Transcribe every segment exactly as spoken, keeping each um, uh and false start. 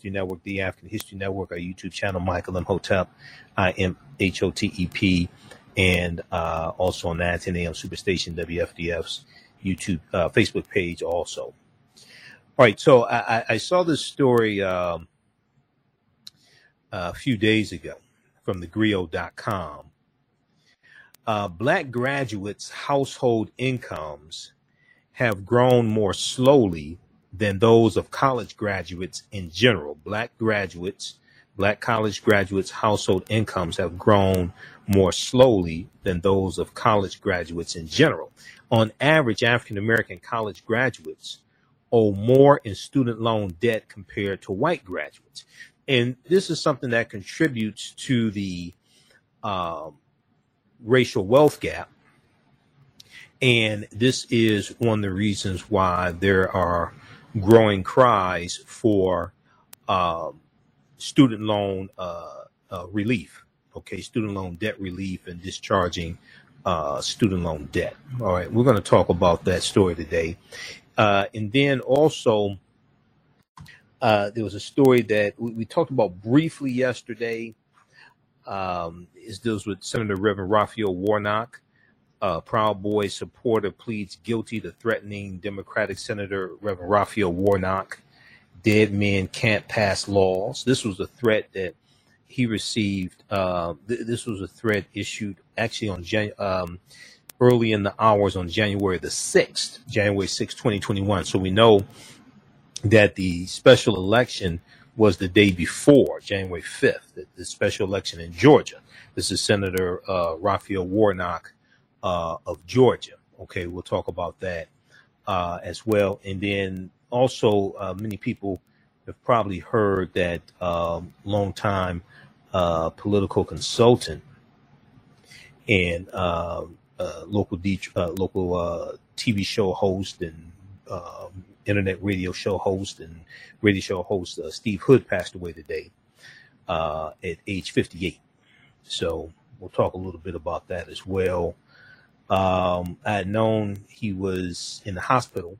History Network, the African History Network, our YouTube channel, Michael Imhotep, I M H O T E P, and uh, also on nine ten A M Superstation, W F D F's YouTube, uh, Facebook page also. All right, so I, I saw this story um, a few days ago from the grio dot com. Uh, black graduates' household incomes have grown more slowly than those of college graduates in general. Black graduates, black college graduates' household incomes have grown more slowly than those of college graduates in general. On average, African American college graduates owe more in student loan debt compared to white graduates. And this is something that contributes to the um, racial wealth gap. And this is one of the reasons why there are growing cries for uh, student loan uh, uh, relief, okay, student loan debt relief and discharging uh, student loan debt. All right, we're going to talk about that story today. Uh, and then also uh, there was a story that we, we talked about briefly yesterday. Um, it deals with Senator Reverend Raphael Warnock. Uh, Proud Boys supporter pleads guilty to threatening Democratic Senator Reverend Raphael Warnock. Dead men can't pass laws. This was a threat that he received. Uh, th this was a threat issued actually on Jan um, early in the hours on January the sixth, January sixth, twenty twenty-one. So we know that the special election was the day before, January fifth, the, the special election in Georgia. This is Senator uh, Raphael Warnock Uh, of Georgia. Okay, we'll talk about that uh, as well. And then also uh, many people have probably heard that um, longtime uh, political consultant and uh, uh, local D uh, local uh, T V show host and uh, internet radio show host and radio show host uh, Steve Hood passed away today uh, at age fifty-eight. So we'll talk a little bit about that as well. Um, I had known he was in the hospital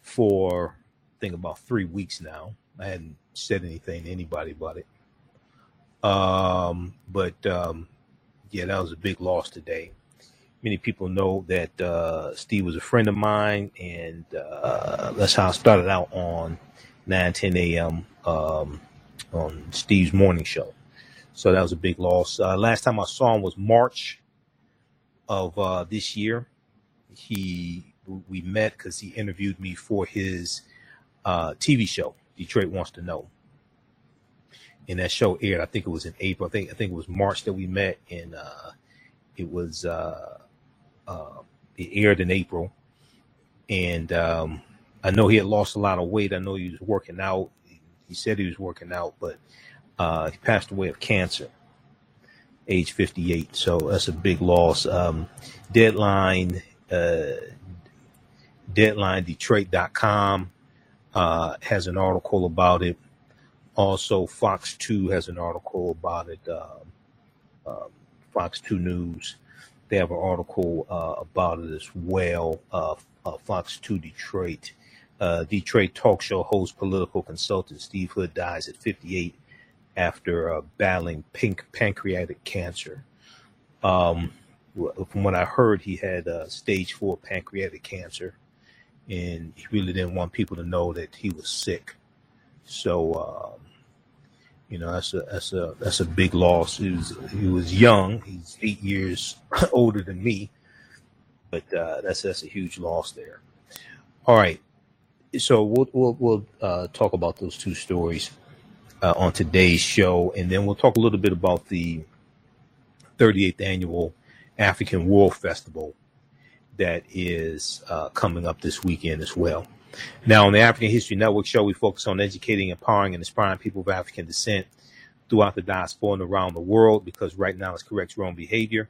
for, I think, about three weeks now. I hadn't said anything to anybody about it. Um, but, um, yeah, that was a big loss today. Many people know that uh, Steve was a friend of mine, and uh, that's how I started out on nine ten A M Um, on Steve's morning show. So that was a big loss. Uh, last time I saw him was March of uh, this year. He we met because he interviewed me for his uh, T V show, Detroit Wants to Know, and that show aired. I think it was in April. I think I think it was March that we met, and uh, it was uh, uh, it aired in April. And um, I know he had lost a lot of weight. I know he was working out. He said he was working out, but uh, he passed away of cancer, age fifty-eight. So that's a big loss. Um, Deadline, uh, Deadline Detroit dot com uh, has an article about it. Also, Fox two has an article about it. Um, uh, Fox two News, they have an article uh, about it as well. Uh, uh, Fox two Detroit. Uh, Detroit talk show host, political consultant Steve Hood dies at fifty-eight. After uh, battling pink pancreatic cancer. Um, from what I heard, he had uh, stage four pancreatic cancer, and he really didn't want people to know that he was sick. So, um, you know, that's a that's a that's a big loss. He was he was young. He's eight years older than me, but uh, that's that's a huge loss there. All right, so we'll we'll, we'll uh, talk about those two stories Uh, on today's show, and then we'll talk a little bit about the thirty-eighth annual African World Festival that is uh, coming up this weekend as well. Now, on the African History Network show, we focus on educating, empowering, and inspiring people of African descent throughout the diaspora and around the world, because right now it's correct your own behavior.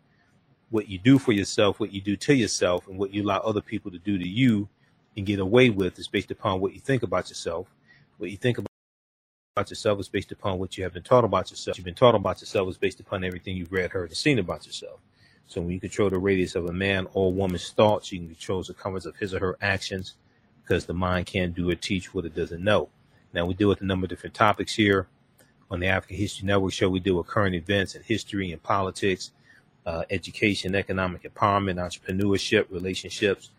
What you do for yourself, what you do to yourself, and what you allow other people to do to you and get away with is based upon what you think about yourself, what you think about about yourself is based upon what you have been taught about yourself. You've been taught about yourself is based upon everything you've read, heard, and seen about yourself. So when you control the radius of a man or woman's thoughts, you can control the consequences of his or her actions, because the mind can't do or teach what it doesn't know. Now, we deal with a number of different topics here on the African History Network show. We deal with current events and history and politics, uh, education, economic empowerment, entrepreneurship, relationships,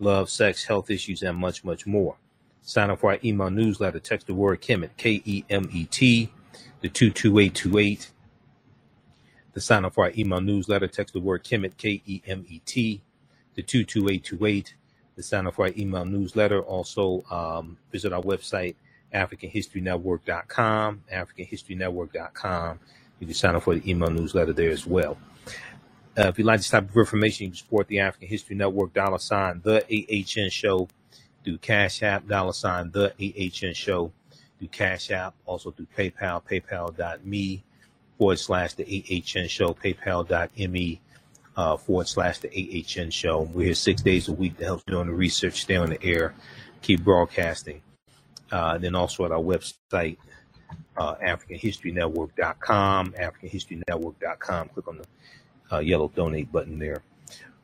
love, sex, health issues, and much, much more. Sign up for our email newsletter. Text the word KEMET, K E M E T, the two two eight two eight. To sign up for our email newsletter, text the word KEMET, K E M E T, the two two eight two eight. To sign up for our email newsletter. Also, um, visit our website, African History Network dot com, African History Network dot com. You can sign up for the email newsletter there as well. Uh, if you'd like this type of information, you can support the African History Network, dollar sign, the A H N show, through Cash App, dollar sign, the A H N show, through Cash App, also through PayPal, paypal.me forward slash the AHN show, paypal.me uh, forward slash the AHN show. We're here six days a week to help you on the research, stay on the air, keep broadcasting. Uh, and then also at our website, uh, African History Network dot com, African History Network dot com. Click on the uh, yellow donate button there.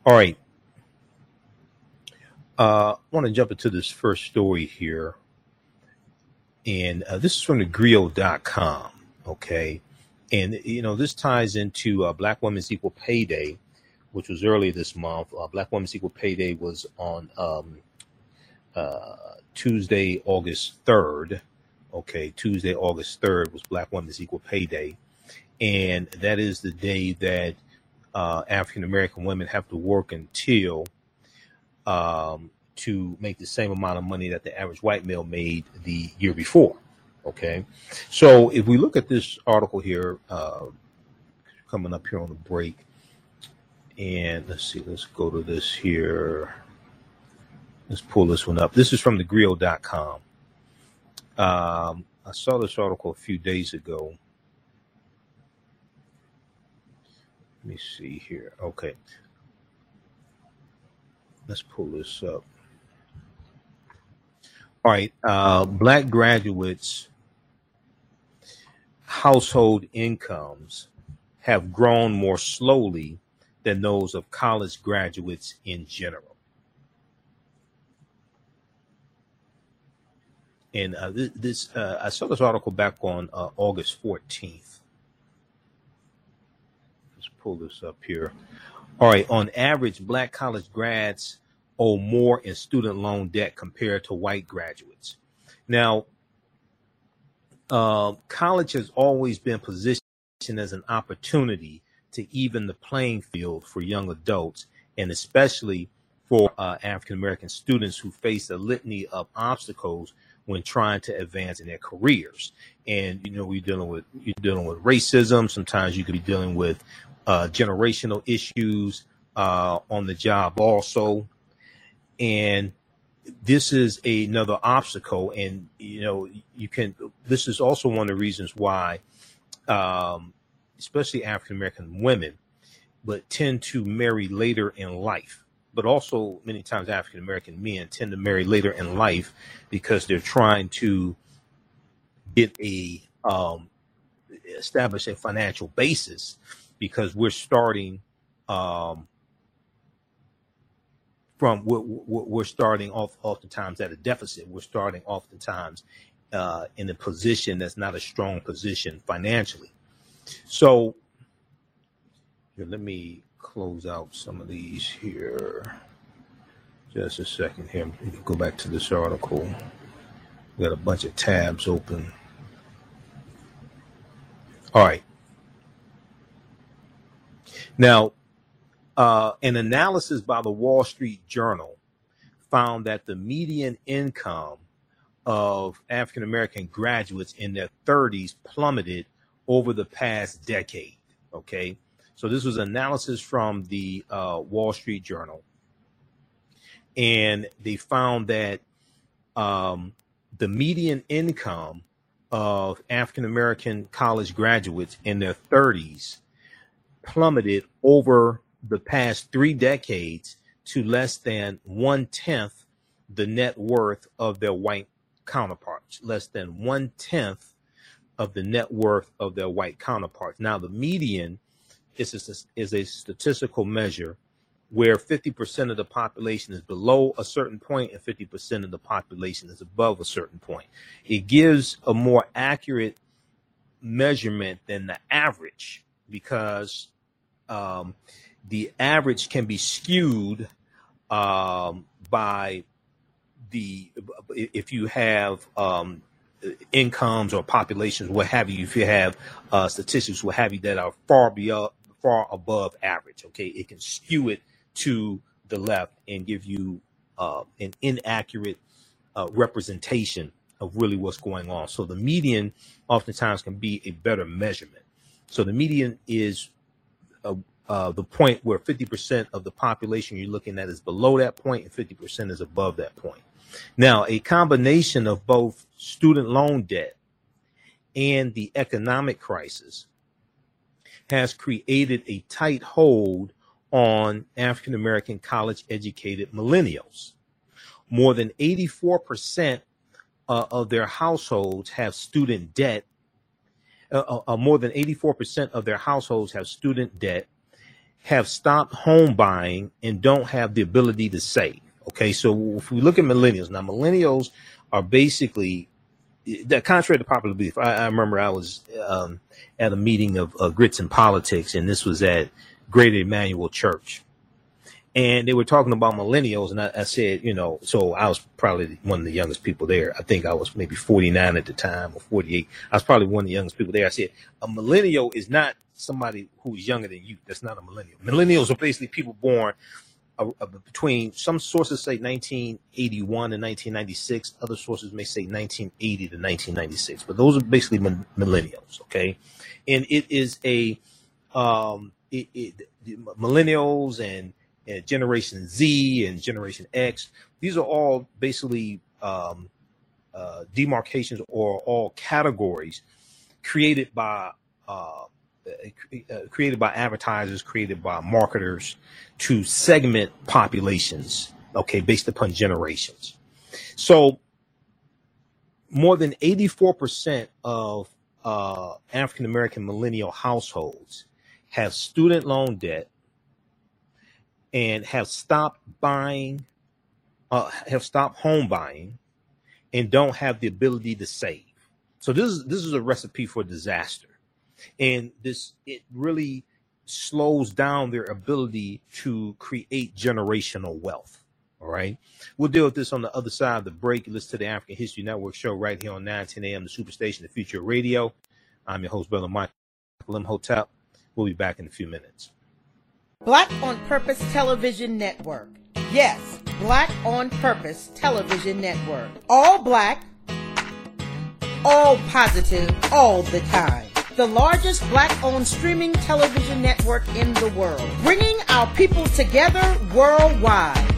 All right. Uh, I want to jump into this first story here. And uh, this is from the grio dot com. Okay. And, you know, this ties into uh, Black Women's Equal Pay Day, which was earlier this month. Uh, Black Women's Equal Pay Day was on um, uh, Tuesday, August third. Okay, Tuesday, August third was Black Women's Equal Pay Day. And that is the day that uh, African-American women have to work until um, to make the same amount of money that the average white male made the year before. Okay, so if we look at this article here, uh, coming up here on the break, and let's see, let's go to this here. Let's pull this one up. This is from the grio dot com. Um, I saw this article a few days ago. Let me see here. Okay, let's pull this up. All right, uh, Black graduates' household incomes have grown more slowly than those of college graduates in general. And uh, this, this uh, I saw this article back on uh, August fourteenth. Let's pull this up here. All right, on average, Black college grads owe more in student loan debt compared to white graduates. Now, uh, college has always been positioned as an opportunity to even the playing field for young adults, and especially for uh, African-American students who face a litany of obstacles when trying to advance in their careers. And, you know, we're dealing with, you're dealing with racism. Sometimes you could be dealing with uh, generational issues uh, on the job also. And this is another obstacle. And, you know, you can, this is also one of the reasons why, um, especially African-American women, but tend to marry later in life. But also many times African-American men tend to marry later in life because they're trying to get a, um, establish a financial basis, because we're starting, um, From we're, we're starting off oftentimes at a deficit. We're starting oftentimes uh, in a position that's not a strong position financially. So here, let me close out some of these here. Just a second here. Go back to this article. We got a bunch of tabs open. All right. Now, Uh, an analysis by the Wall Street Journal found that the median income of African-American graduates in their thirties plummeted over the past decade. Okay, so this was analysis from the uh, Wall Street Journal. And they found that um, the median income of African-American college graduates in their thirties plummeted over the past three decades to less than one-tenth the net worth of their white counterparts, less than one-tenth of the net worth of their white counterparts. Now, the median is a, is a statistical measure where fifty percent of the population is below a certain point and fifty percent of the population is above a certain point. It gives a more accurate measurement than the average, because um, the average can be skewed um, by the, if you have um, incomes or populations, what have you, if you have uh, statistics, what have you, that are far beyond, far above average. Okay, it can skew it to the left and give you uh, an inaccurate uh, representation of really what's going on. So the median oftentimes can be a better measurement. So the median is uh, uh, the point where fifty percent of the population you're looking at is below that point and fifty percent is above that point. Now, a combination of both student loan debt and the economic crisis has created a tight hold on African American college-educated millennials. More than eighty-four percent uh, of their households have student debt. Uh, uh, more than eighty-four percent of their households have student debt, have stopped home buying, and don't have the ability to save. Okay, so if we look at millennials, now millennials are basically, contrary to popular belief, I, I remember I was um, at a meeting of uh, Grits and Politics, and this was at Greater Emmanuel Church. And they were talking about millennials, and I, I said, you know, so I was probably one of the youngest people there. I think I was maybe forty-nine at the time or forty-eight. I was probably one of the youngest people there. I said, a millennial is not somebody who's younger than you. That's not a millennial. Millennials are basically people born uh, uh, between, some sources say nineteen eighty-one and nineteen ninety-six. Other sources may say nineteen eighty to nineteen ninety-six. But those are basically min- millennials, okay? And it is a, um, it, it, millennials and, and Generation Z and Generation X, these are all basically um, uh, demarcations or all categories created by uh, uh, created by advertisers, created by marketers to segment populations, okay, based upon generations. So more than eighty-four percent of uh, African-American millennial households have student loan debt, and have stopped buying, uh, have stopped home buying, and don't have the ability to save. So this is this is a recipe for disaster, and this it really slows down their ability to create generational wealth. All right, we'll deal with this on the other side of the break. You listen to the African History Network show right here on nine ten a.m. the Superstation, the Future Radio. I'm your host, brother Michael Imhotep. We'll be back in a few minutes. Black on Purpose Television Network. Yes, Black on Purpose Television Network. All black, all positive, all the time. The largest black-owned streaming television network in the world. Bringing our people together worldwide.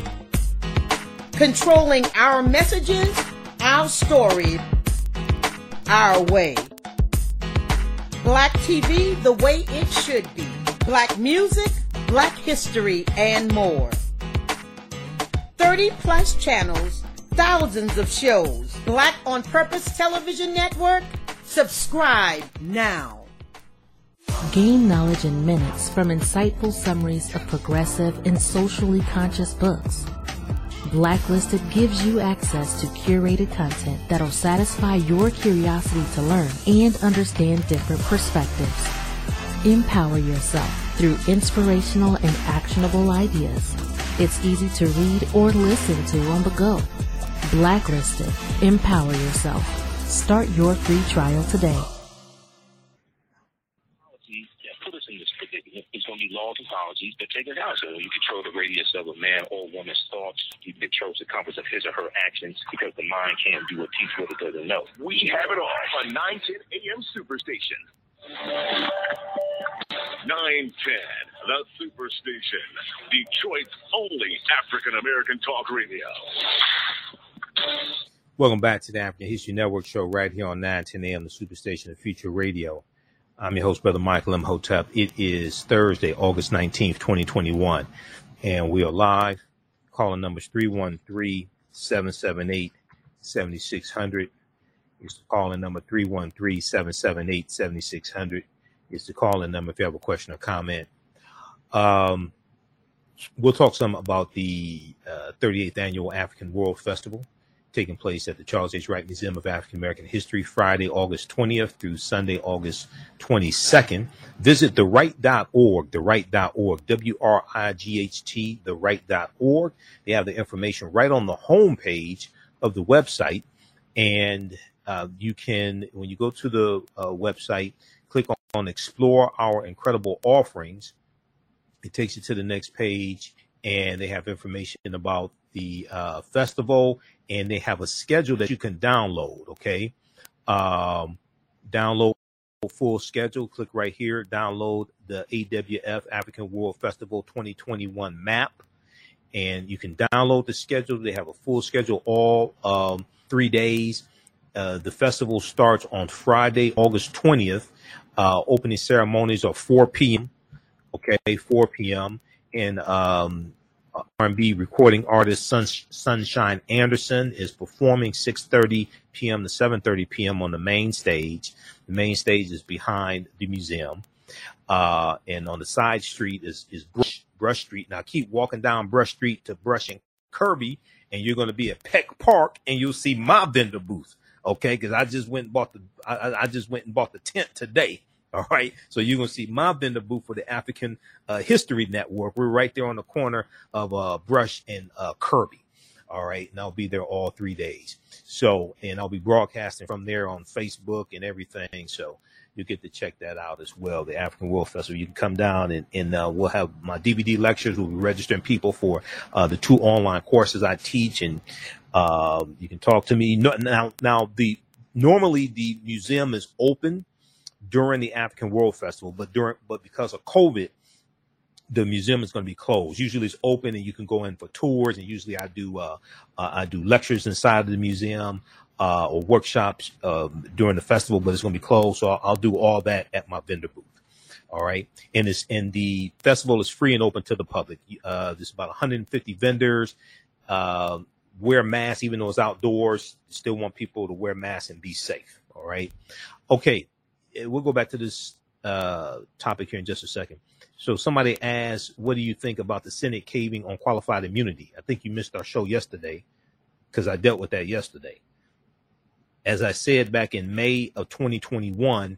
Controlling our messages, our stories, our way. Black T V the way it should be. Black music, Black history, and more. thirty plus channels, thousands of shows. Black on Purpose Television Network. Subscribe now. Gain knowledge in minutes from insightful summaries of progressive and socially conscious books. Blacklisted gives you access to curated content that'll satisfy your curiosity to learn and understand different perspectives. Empower yourself through inspirational and actionable ideas. It's easy to read or listen to on the go. Blacklisted. Empower yourself. Start your free trial today. That put us in this predicament. It's going to be laws and policies that take us out. So you control the radius of a man or woman's thoughts. You control the compass of his or her actions, because the mind can't do what teach what it doesn't know. We have it all on nine ten a.m. Superstation. nine ten, the Superstation, Detroit's only African-American talk radio. Welcome back to the African History Network show right here on nine ten a.m., the Superstation, the Future Radio. I'm your host, Brother Michael Imhotep. It is Thursday, August nineteenth, twenty twenty-one, and we are live. Calling numbers three one three, seven seven eight, seven six zero zero. It's the calling number three one three, seven seven eight, seven six zero zero. It's the call-in number if you have a question or comment. Um, we'll talk some about the uh, thirty-eighth Annual African World Festival taking place at the Charles H. Wright Museum of African American History, Friday, August twentieth through Sunday, August twenty-second. Visit the right dot org, the right dot org, W R I G H T, the right dot org. They have the information right on the homepage of the website. And uh, you can, when you go to the uh, website, click on, on Explore Our Incredible Offerings. It takes you to the next page, and they have information about the uh, festival, and they have a schedule that you can download. Okay, um, download full schedule. Click right here. Download the A W F African World Festival twenty twenty-one map, and you can download the schedule. They have a full schedule, all um, three days. Uh, the festival starts on Friday, August twentieth. Uh, opening ceremonies are four p m Okay, four p m and um, R and B recording artist Sun- Sunshine Anderson is performing six thirty p m to seven thirty p m on the main stage. The main stage is behind the museum, uh, and on the side street is is Brush, Brush Street. Now keep walking down Brush Street to Brush and Kirby, and you're going to be at Peck Park, and you'll see my vendor booth. Okay, because I just went and bought the I, I just went and bought the tent today. All right. So you're going to see my vendor booth for the African uh, History Network. We're right there on the corner of uh, Brush and uh, Kirby. All right. And I'll be there all three days. So, and I'll be broadcasting from there on Facebook and everything. So you get to check that out as well. The African World Festival. You can come down and, and uh, we'll have my D V D lectures. We'll be registering people for uh, the two online courses I teach. And uh, you can talk to me. Now, now the normally the museum is open during the African World Festival, but during but because of COVID, the museum is going to be closed. Usually it's open and you can go in for tours, and usually I do uh, uh I do lectures inside of the museum uh or workshops uh during the festival, but it's going to be closed, so I'll, I'll do all that at my vendor booth. All right, and it's and the festival is free and open to the public. Uh there's about one hundred fifty vendors. Uh wear masks, even though it's outdoors, still want people to wear masks and be safe. All right. Okay, we'll go back to this uh, topic here in just a second. So somebody asked, what do you think about the Senate caving on qualified immunity? I think you missed our show yesterday because I dealt with that yesterday. As I said back in May of twenty twenty-one,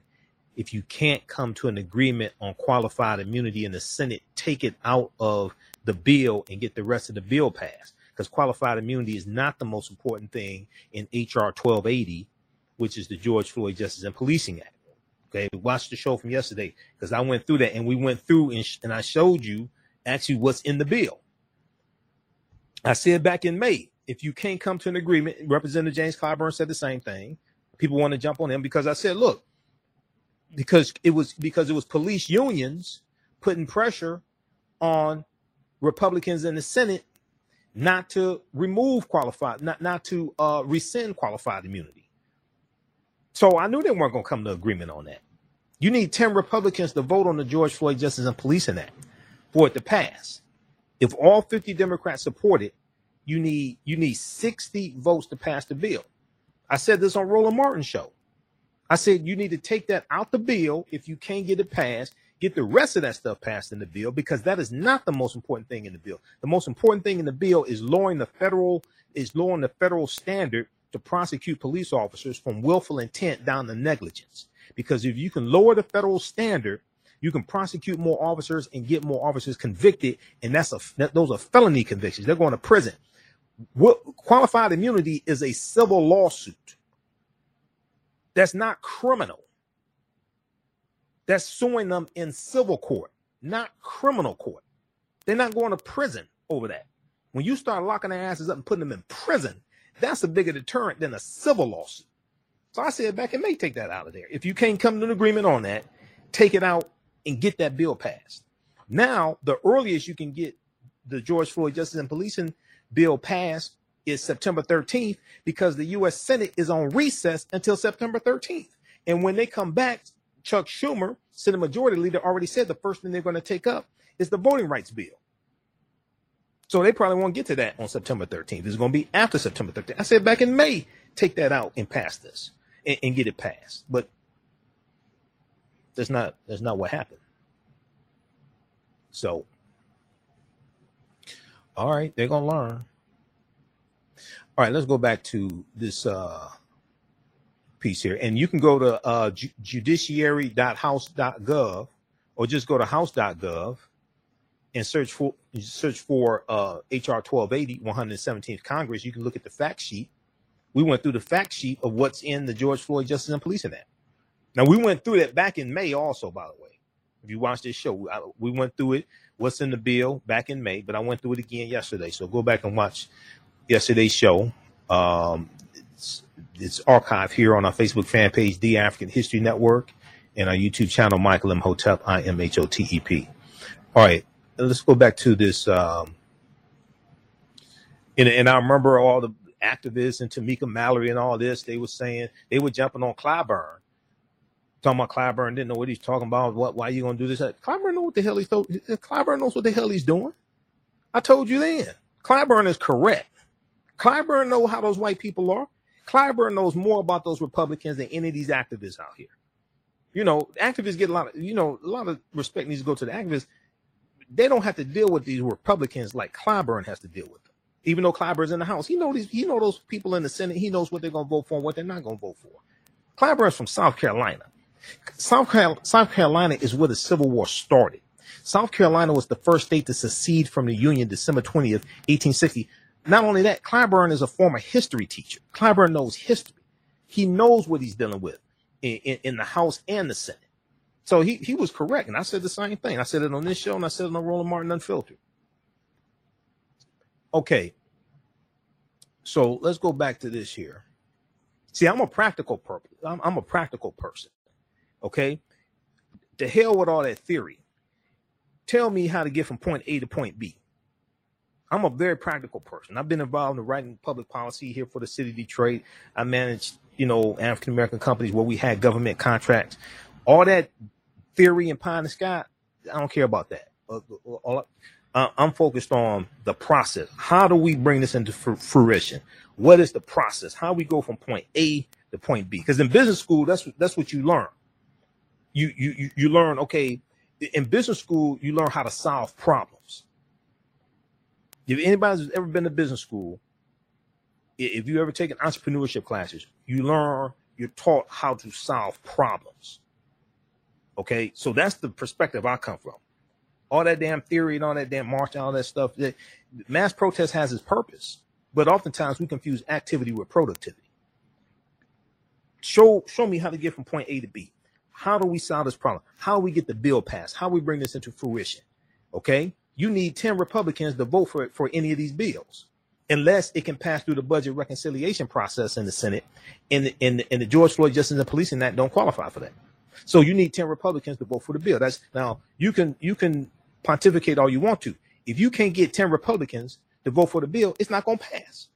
if you can't come to an agreement on qualified immunity in the Senate, take it out of the bill and get the rest of the bill passed, because qualified immunity is not the most important thing in H R twelve eighty, which is the George Floyd Justice and Policing Act. Okay, watch the show from yesterday because I went through that, and we went through and, sh- and I showed you actually what's in the bill. I said back in May, if you can't come to an agreement, Representative James Clyburn said the same thing. People want to jump on him because I said, look, because it was because it was police unions putting pressure on Republicans in the Senate not to remove qualified, not, not to uh, rescind qualified immunity. So I knew they weren't going to come to agreement on that. You need ten Republicans to vote on the George Floyd Justice and Policing Act for it to pass. If all fifty Democrats support it, you need you need sixty votes to pass the bill. I said this on Roland Martin's show. I said you need to take that out the bill if you can't get it passed. Get the rest of that stuff passed in the bill, because that is not the most important thing in the bill. The most important thing in the bill is lowering the federal is lowering the federal standard to prosecute police officers from willful intent down to negligence. Because if you can lower the federal standard, you can prosecute more officers and get more officers convicted. And that's a, that, those are felony convictions. They're going to prison. What, qualified immunity is a civil lawsuit. That's not criminal. That's suing them in civil court, not criminal court. They're not going to prison over that. When you start locking their asses up and putting them in prison, that's a bigger deterrent than a civil lawsuit. So I said back in May, take that out of there. If you can't come to an agreement on that, take it out and get that bill passed. Now, the earliest you can get the George Floyd Justice and Policing bill passed is September thirteenth, because the U S Senate is on recess until September thirteenth. And when they come back, Chuck Schumer, Senate Majority Leader, already said the first thing they're going to take up is the voting rights bill. So they probably won't get to that on September thirteenth. It's going to be after September thirteenth. I said back in May, take that out and pass this and, and get it passed. But that's not that's not what happened. So all right, they're going to learn. All right, let's go back to this uh, piece here. And you can go to uh, ju judiciary dot house dot gov or just go to house dot gov and search for search for uh, H R twelve eighty, one hundred seventeenth Congress. You can look at the fact sheet. We went through the fact sheet of what's in the George Floyd Justice and Policing Act. Now, we went through that back in May also, by the way. If you watch this show, I, we went through it, what's in the bill back in May, but I went through it again yesterday. So go back and watch yesterday's show. Um, it's, it's archived here on our Facebook fan page, The African History Network, and our YouTube channel, Michael Imhotep, I M H O T E P. All right, let's go back to this. Um, and, and I remember all the activists and Tamika Mallory and all this, they were saying, they were jumping on Clyburn. Talking about Clyburn didn't know what he's talking about. What? Why are you going to do this? Clyburn knows what the hell he's doing. Clyburn knows what the hell he's doing. I told you then. Clyburn is correct. Clyburn knows how those white people are. Clyburn knows more about those Republicans than any of these activists out here. You know, activists get a lot of, you know, a lot of respect needs to go to the activists. They don't have to deal with these Republicans like Clyburn has to deal with them. Even though Clyburn's in the House, he knows these, he knows those people in the Senate. He knows what they're going to vote for and what they're not going to vote for. Clyburn's from South Carolina. South Carolina is where the Civil War started. South Carolina was the first state to secede from the Union December twentieth, eighteen sixty. Not only that, Clyburn is a former history teacher. Clyburn knows history. He knows what he's dealing with in, in, in the House and the Senate. So he, he was correct, and I said the same thing. I said it on this show, and I said it on Roland Martin Unfiltered. Okay, so let's go back to this here. See, I'm a practical per- I'm, I'm a practical person. OK, to hell with all that theory. Tell me how to get from point A to point B. I'm a very practical person. I've been involved in writing public policy here for the city of Detroit. I managed, you know, African-American companies where we had government contracts. All that theory and pie in the sky, I don't care about that. I'm focused on the process. How do we bring this into fruition? What is the process? How we go from point A to point B? Because in business school, that's that's what you learn. You, you, you learn, okay, in business school, you learn how to solve problems. If anybody's ever been to business school, if you ever taken entrepreneurship classes, you learn, you're taught how to solve problems. Okay, so that's the perspective I come from. All that damn theory and all that damn march and all that stuff, that mass protest has its purpose, but oftentimes we confuse activity with productivity. Show, show me how to get from point A to B. How do we solve this problem? How do we get the bill passed? How do we bring this into fruition? Okay, you need ten Republicans to vote for it, for any of these bills, unless it can pass through the budget reconciliation process in the Senate, and the, and the, and the George Floyd Justice and Policing Act don't qualify for that. So you need ten Republicans to vote for the bill. That's now you can you can pontificate all you want to. If you can't get ten Republicans to vote for the bill, it's not going to pass.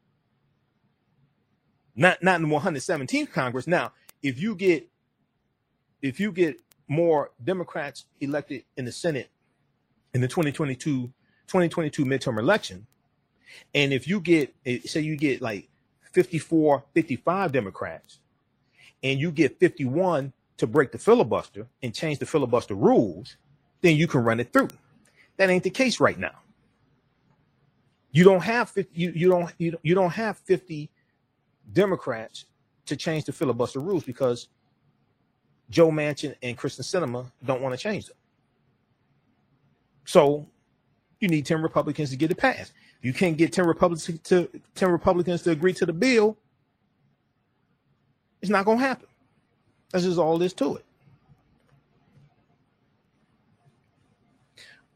Not not in the one hundred seventeenth Congress. Now, if you get If you get more Democrats elected in the Senate in the twenty twenty-two midterm election, and if you get, say you get like fifty-four, fifty-five Democrats, and you get fifty-one to break the filibuster and change the filibuster rules, then you can run it through. That ain't the case right now. You don't have you you don't you don't have fifty Democrats to change the filibuster rules because Joe Manchin and Kristen Sinema don't want to change them. So you need ten Republicans to get it passed. You can't get ten Republicans to ten Republicans to agree to the bill. It's not going to happen. That's just all there is to it.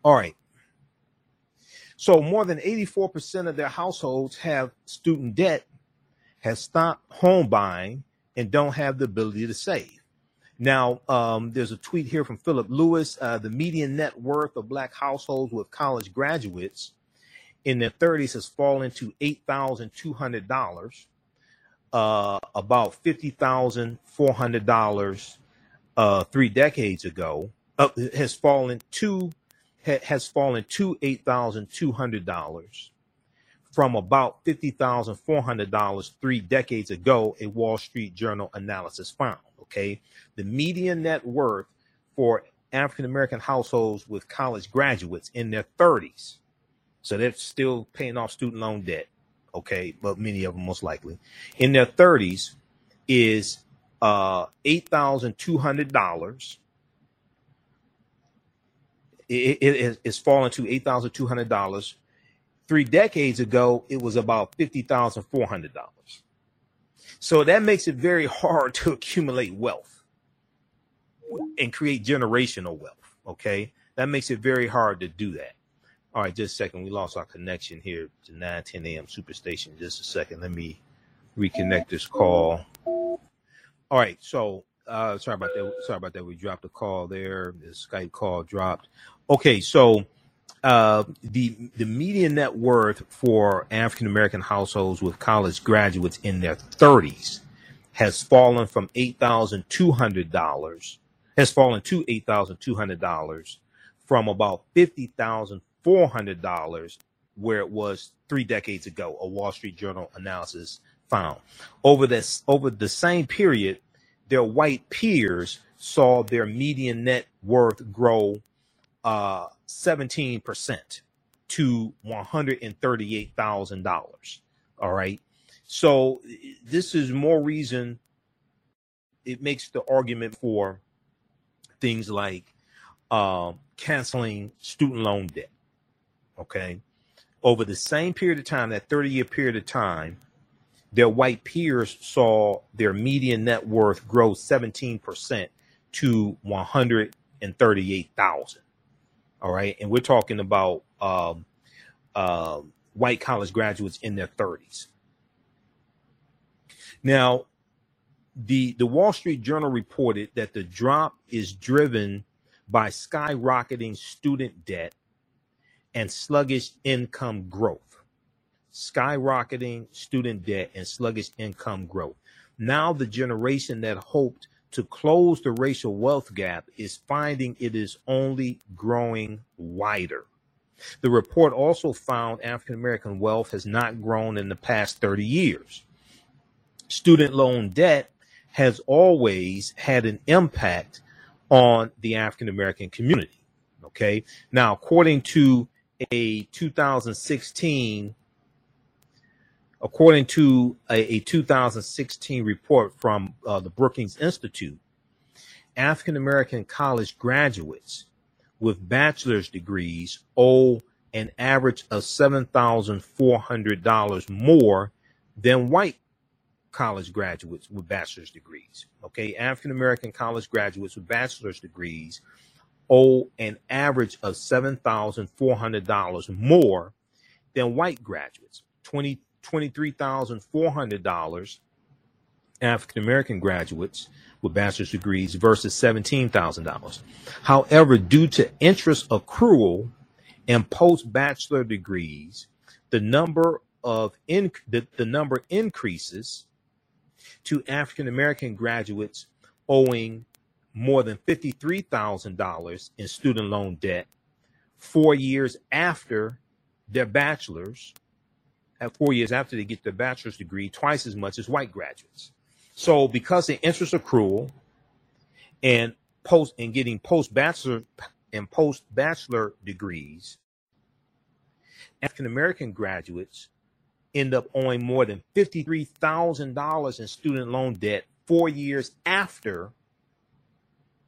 All right. So more than eighty-four percent of their households have student debt, have stopped home buying, and don't have the ability to save. Now, um, there's a tweet here from Philip Lewis. Uh, the median net worth of black households with college graduates in their thirties has fallen to eight thousand two hundred dollars, uh, about fifty thousand four hundred dollars uh, three decades ago, uh, has fallen to ha has fallen to eight thousand two hundred dollars from about fifty thousand four hundred dollars three decades ago, a Wall Street Journal analysis found. Okay, the median net worth for African American households with college graduates in their thirties So they're still paying off student loan debt. Okay, but many of them most likely in their thirties is uh, eight thousand two hundred dollars. It, it, it's fallen to eight thousand two hundred dollars. Three decades ago, it was about fifty thousand four hundred dollars. So that makes it very hard to accumulate wealth and create generational wealth. Okay, that makes it very hard to do that. All right, just a second. We lost our connection here to nine ten a m Superstation. Just a second. Let me reconnect this call. All right, so uh, sorry about that. Sorry about that. We dropped the call there. The Skype call dropped. Okay, so uh, the the median net worth for African American households with college graduates in their thirties has fallen from eight thousand two hundred dollars has fallen to eight thousand two hundred dollars from about fifty thousand. four hundred dollars where it was three decades ago, a Wall Street Journal analysis found. Over this, over the same period, their white peers saw their median net worth grow uh, seventeen percent to one hundred thirty-eight thousand dollars. All right. So this is more reason it makes the argument for things like uh, canceling student loan debt. OK, over the same period of time, that thirty year period of time, their white peers saw their median net worth grow seventeen percent to one hundred thirty-eight thousand. All right. And we're talking about um, uh, white college graduates in their thirties. Now, the the Wall Street Journal reported that the drop is driven by skyrocketing student debt and sluggish income growth, skyrocketing student debt and sluggish income growth. Now the generation that hoped to close the racial wealth gap is finding it is only growing wider. The report also found African American wealth has not grown in the past thirty years. Student loan debt has always had an impact on the African American community. OK, now, according to a two thousand sixteen according to a, a two thousand sixteen report from uh, the Brookings Institute, African American college graduates with bachelor's degrees owe an average of seven thousand four hundred dollars more than white college graduates with bachelor's degrees. OK, African American college graduates with bachelor's degrees owe an average of seven thousand four hundred dollars more than white graduates. twenty-three thousand four hundred dollars African-American graduates with bachelor's degrees versus seventeen thousand dollars. However, due to interest accrual and post-bachelor degrees, the number of in, the, the number increases to African-American graduates owing more than fifty-three thousand dollars in student loan debt four years after their bachelor's, at four years after they get their bachelor's degree, twice as much as white graduates. So because the interest accrual and post and getting post-bachelor and post-bachelor degrees, African-American graduates end up owing more than fifty-three thousand dollars in student loan debt four years after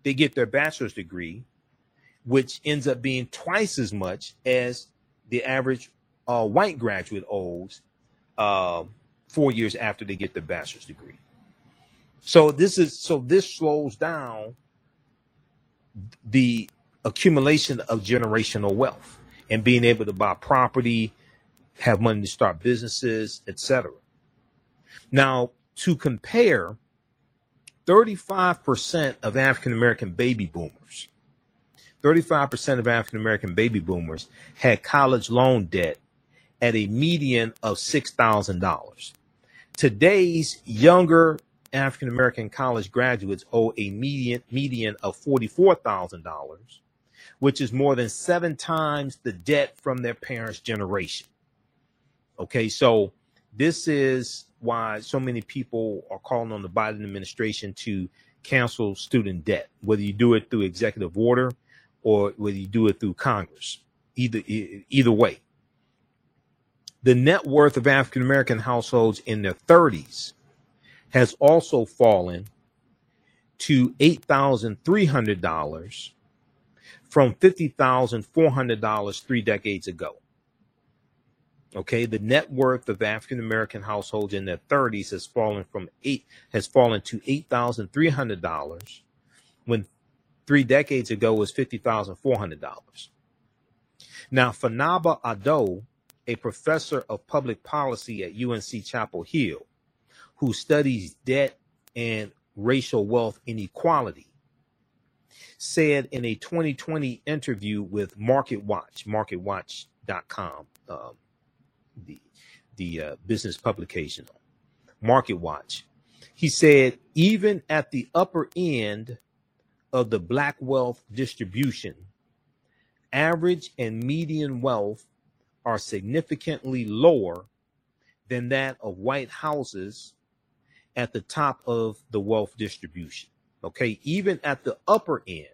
they get their bachelor's degree, which ends up being twice as much as the average uh, white graduate owes uh, four years after they get their bachelor's degree. So this is so this slows down the accumulation of generational wealth and being able to buy property, have money to start businesses, et cetera. Now, to compare, thirty-five percent of African-American baby boomers, thirty-five percent of African-American baby boomers had college loan debt at a median of six thousand dollars. Today's younger African-American college graduates owe a median, median of forty-four thousand dollars, which is more than seven times the debt from their parents' generation. Okay, so this is why so many people are calling on the Biden administration to cancel student debt, whether you do it through executive order or whether you do it through Congress, either either way. The net worth of African American households in their thirties has also fallen to eight thousand three hundred dollars from fifty thousand four hundred dollars three decades ago. Okay, the net worth of African American households in their thirties has fallen from eight has fallen to eight thousand three hundred dollars when three decades ago was fifty thousand four hundred dollars. Now, Fanaba Ado, a professor of public policy at U N C Chapel Hill, who studies debt and racial wealth inequality, said in a twenty twenty interview with MarketWatch, market watch dot com, um, the, the uh, business publication, MarketWatch, he said, even at the upper end of the black wealth distribution, average and median wealth are significantly lower than that of white houses at the top of the wealth distribution. Okay, even at the upper end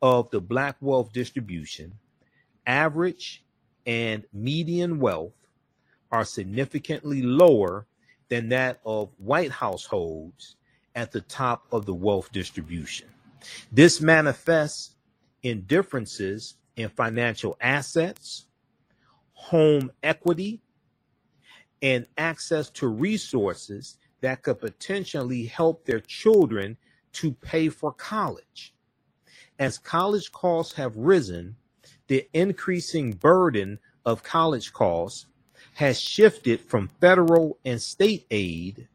of the black wealth distribution, average and median wealth are significantly lower than that of white households at the top of the wealth distribution. This manifests in differences in financial assets, home equity, and access to resources that could potentially help their children to pay for college. As college costs have risen, the increasing burden of college costs has shifted from federal and state aid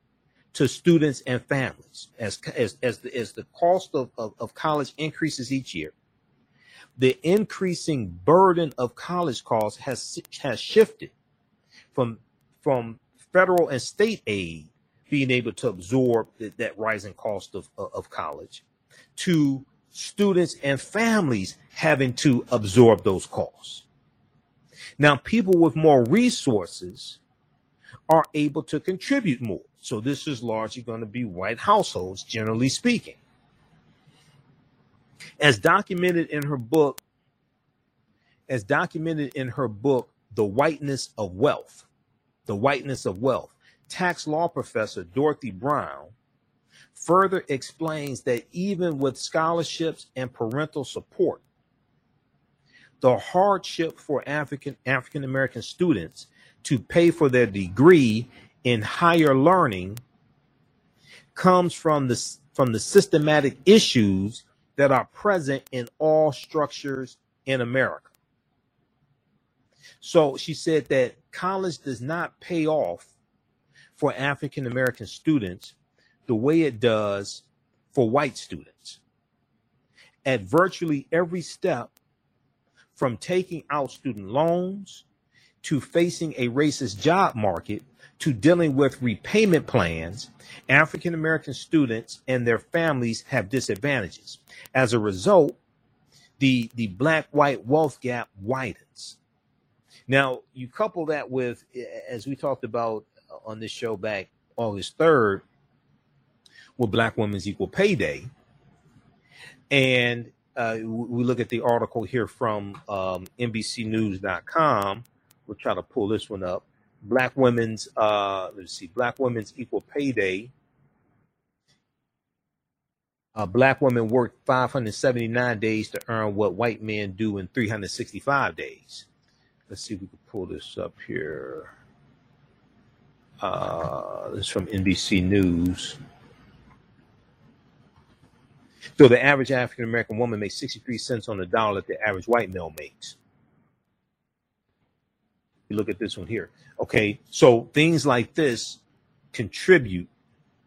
to students and families. As, as, as, the, as the cost of, of, of college increases each year, the increasing burden of college costs has, has shifted from, from federal and state aid being able to absorb that, that rising cost of, of college to students and families having to absorb those costs. Now, people with more resources are able to contribute more. So this is largely going to be white households, generally speaking. As documented in her book, as documented in her book, The Whiteness of Wealth, The Whiteness of Wealth, tax law professor Dorothy Brown further explains that even with scholarships and parental support, the hardship for African African American students to pay for their degree in higher learning comes from the, from the systematic issues that are present in all structures in America. So she said that college does not pay off for African American students the way it does for white students. At virtually every step, from taking out student loans to facing a racist job market to dealing with repayment plans, African American students and their families have disadvantages. As a result, the, the black-white wealth gap widens. Now, you couple that with, as we talked about on this show back August third with Black Women's Equal Pay Day. And uh, we look at the article here from um, N B C news dot com. We'll try to pull this one up. Black Women's, uh, let's see, Black Women's Equal Pay Day. Uh, black women work five hundred seventy-nine days to earn what white men do in three hundred sixty-five days. Let's see if we can pull this up here. Uh, this is from N B C News. So the average African American woman makes sixty-three cents on the dollar that the average white male makes. You look at this one here. Okay, so things like this contribute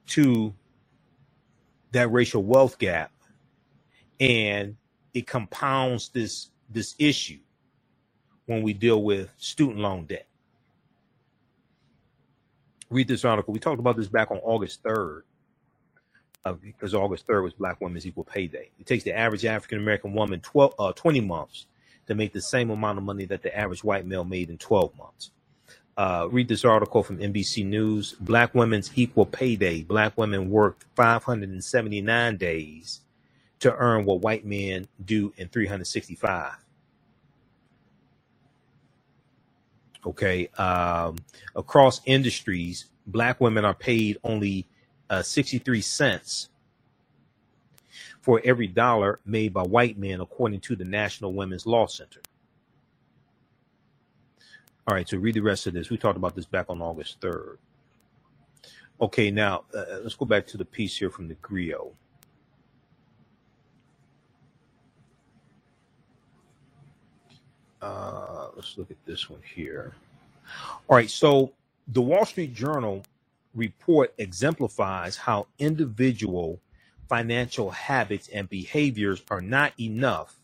to that racial wealth gap, and it compounds this, this issue when we deal with student loan debt. Read this article. We talked about this back on August third, uh, because August third was Black Women's Equal Pay Day. It takes the average African-American woman twelve, uh, twenty months to make the same amount of money that the average white male made in twelve months. Uh, read this article from N B C News. Black Women's Equal Pay Day. Black women worked five hundred seventy-nine days to earn what white men do in three hundred sixty-five. Okay, um, across industries, black women are paid only uh, sixty-three cents for every dollar made by white men, according to the National Women's Law Center. All right, so read the rest of this. We talked about this back on August third. Okay, now uh, let's go back to the piece here from the Grio. Uh, let's look at this one here. All right, so the Wall Street Journal report exemplifies how individual financial habits and behaviors are not enough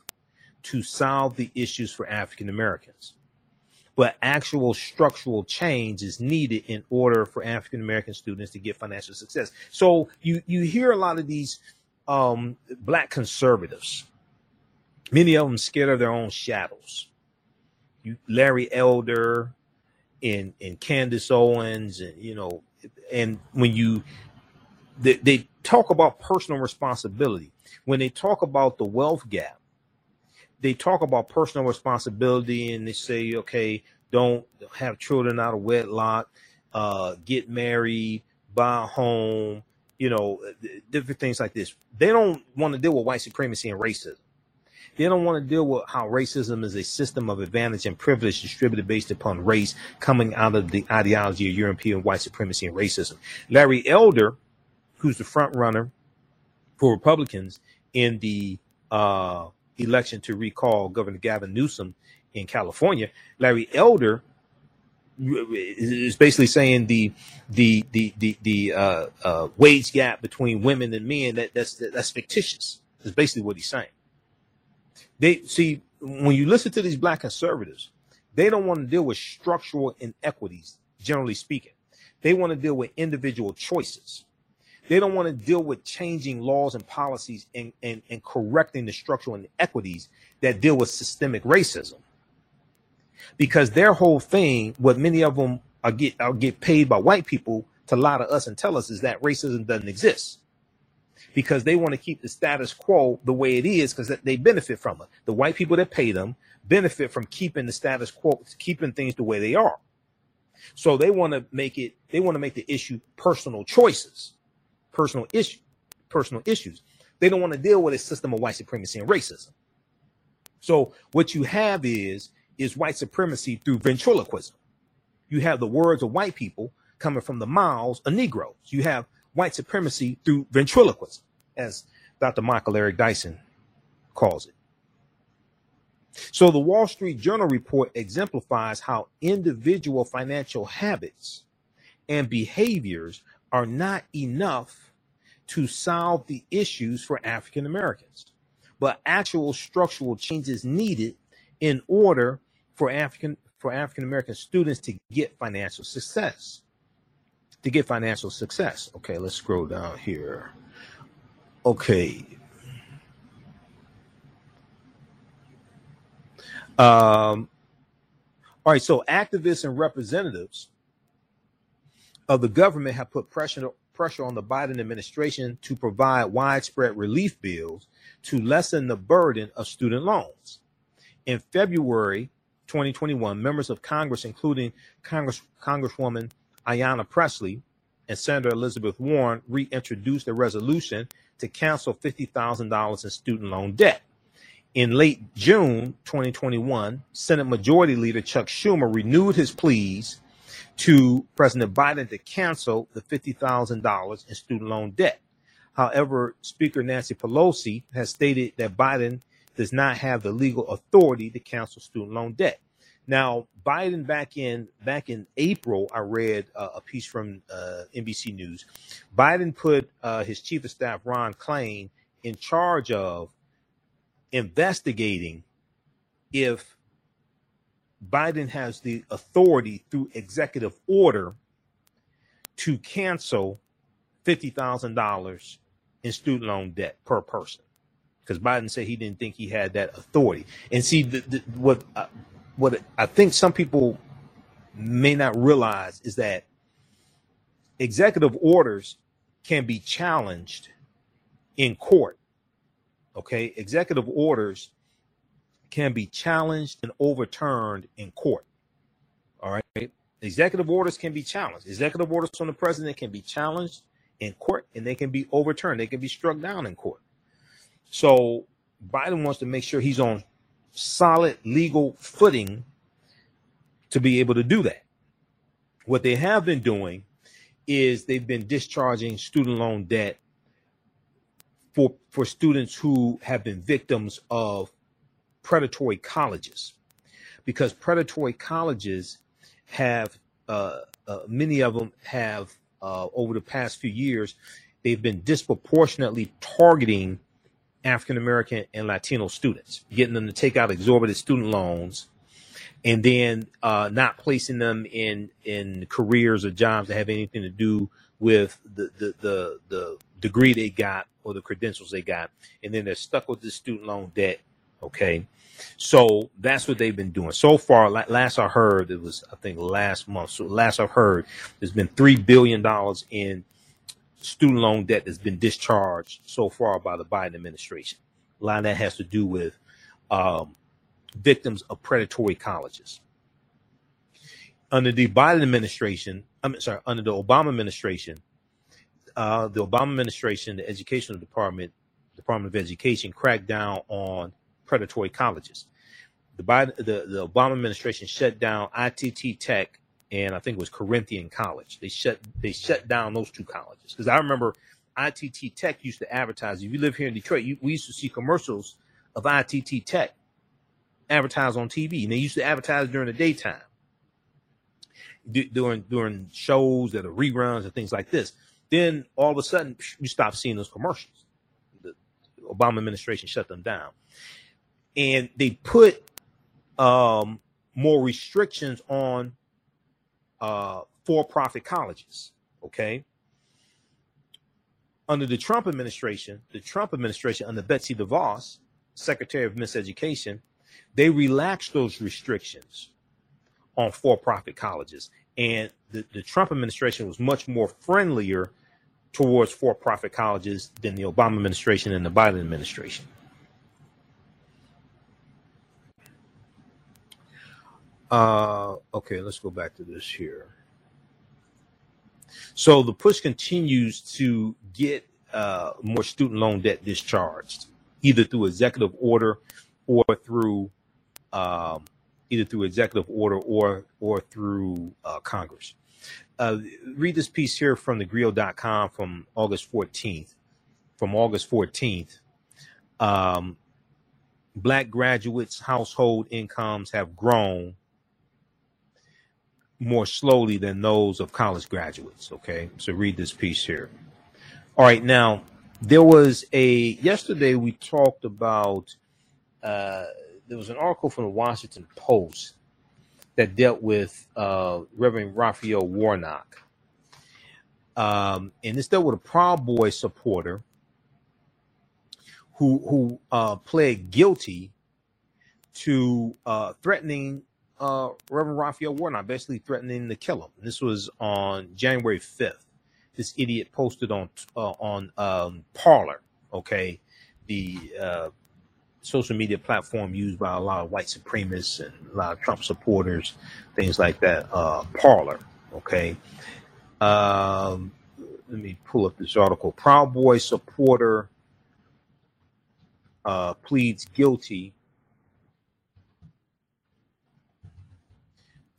to solve the issues for African Americans, but actual structural change is needed in order for African American students to get financial success. So you you hear a lot of these um, black conservatives, many of them scared of their own shadows. You, Larry Elder and and Candace Owens, and you know, and when you they, they talk about personal responsibility, when they talk about the wealth gap, they talk about personal responsibility, and they say, okay, don't have children out of wedlock, uh, get married, buy a home, you know, different things like this. They don't want to deal with white supremacy and racism. They don't want to deal with how racism is a system of advantage and privilege distributed based upon race, coming out of the ideology of European white supremacy and racism. Larry Elder, who's the front runner for Republicans in the uh, election to recall Governor Gavin Newsom in California, Larry Elder is basically saying the the the the, the uh, uh, wage gap between women and men, that that's that's fictitious. That's basically what he's saying. They see, when you listen to these black conservatives, they don't want to deal with structural inequities, generally speaking. They want to deal with individual choices. They don't want to deal with changing laws and policies and, and, and correcting the structural inequities that deal with systemic racism. Because their whole thing, what many of them are get, are get paid by white people to lie to us and tell us, is that racism doesn't exist. Because they want to keep the status quo the way it is, because they benefit from it. The white people that pay them benefit from keeping the status quo, keeping things the way they are. So they want to make it, they want to make the issue personal choices, personal issue, personal issues. They don't want to deal with a system of white supremacy and racism. So what you have is, is white supremacy through ventriloquism. You have the words of white people coming from the mouths of Negroes. You have white supremacy through ventriloquism, as Doctor Michael Eric Dyson calls it. So the Wall Street Journal report exemplifies how individual financial habits and behaviors are not enough to solve the issues for African Americans, but actual structural changes needed in order for African for African American students to get financial success. To get financial success. Okay, let's scroll down here. Okay. Um, all right, so activists and representatives of the government have put pressure, pressure on the Biden administration to provide widespread relief bills to lessen the burden of student loans. In February twenty twenty-one, members of Congress, including Congress, Congresswoman Ayanna Pressley and Senator Elizabeth Warren, reintroduced a resolution to cancel fifty thousand dollars in student loan debt. In late June twenty twenty-one, Senate Majority Leader Chuck Schumer renewed his pleas to President Biden to cancel the fifty thousand dollars in student loan debt. However, Speaker Nancy Pelosi has stated that Biden does not have the legal authority to cancel student loan debt. Now, Biden, back in back in April, I read uh, a piece from uh, N B C News. Biden put uh, his chief of staff, Ron Klain, in charge of investigating if Biden has the authority through executive order to cancel fifty thousand dollars in student loan debt per person, because Biden said he didn't think he had that authority. And see, the, the, what... Uh, What I think some people may not realize is that executive orders can be challenged in court. Okay, executive orders can be challenged and overturned in court. All right. Executive orders can be challenged. Executive orders from the president can be challenged in court, and they can be overturned. They can be struck down in court. So Biden wants to make sure he's on solid legal footing to be able to do that. What they have been doing is they've been discharging student loan debt for, for students who have been victims of predatory colleges, because predatory colleges have, uh, uh, many of them have, uh, over the past few years, they've been disproportionately targeting African American and Latino students, getting them to take out exorbitant student loans, and then uh, not placing them in in careers or jobs that have anything to do with the, the the the degree they got or the credentials they got, and then they're stuck with this student loan debt. Okay, so that's what they've been doing so far. Last I heard, it was I think last month. So last I've heard, there's been three billion dollars in student loan debt that's been discharged so far by the Biden administration. A lot of that has to do with um, victims of predatory colleges. Under the Biden administration, I'm sorry, under the Obama administration, uh, the Obama administration, the educational department, Department of Education, cracked down on predatory colleges. The Biden, the, the Obama administration shut down I T T Tech, and I think it was Corinthian College. They shut they shut down those two colleges. Because I remember I T T Tech used to advertise. If you live here in Detroit, you, we used to see commercials of I T T Tech advertised on T V. And they used to advertise during the daytime, D during, during shows that are reruns and things like this. Then all of a sudden, you stop seeing those commercials. The Obama administration shut them down. And they put um, more restrictions on Uh, for-profit colleges, okay? Under the Trump administration, the Trump administration under Betsy DeVos, Secretary of Miss Education, they relaxed those restrictions on for-profit colleges. And the, the Trump administration was much more friendlier towards for-profit colleges than the Obama administration and the Biden administration. Uh, okay, let's go back to this here. So the push continues to get uh, more student loan debt discharged, either through executive order or through um, either through executive order or or through uh, Congress. Uh, read this piece here from the grio dot com from August fourteenth. From August fourteenth. Um, Black graduates' household incomes have grown more slowly than those of college graduates. Okay, so read this piece here. All right, now there was a yesterday we talked about uh, there was an article from the Washington Post that dealt with uh, Reverend Raphael Warnock, um, and this dealt with a Proud Boys supporter who who uh, pled guilty to uh, threatening. Uh, Reverend Raphael Warnock, basically threatening to kill him. This was on January fifth. This idiot posted on uh, on um, Parler, okay, the uh, social media platform used by a lot of white supremacists and a lot of Trump supporters, things like that. Uh, Parler, okay. Um, let me pull up this article. Proud Boy supporter uh, pleads guilty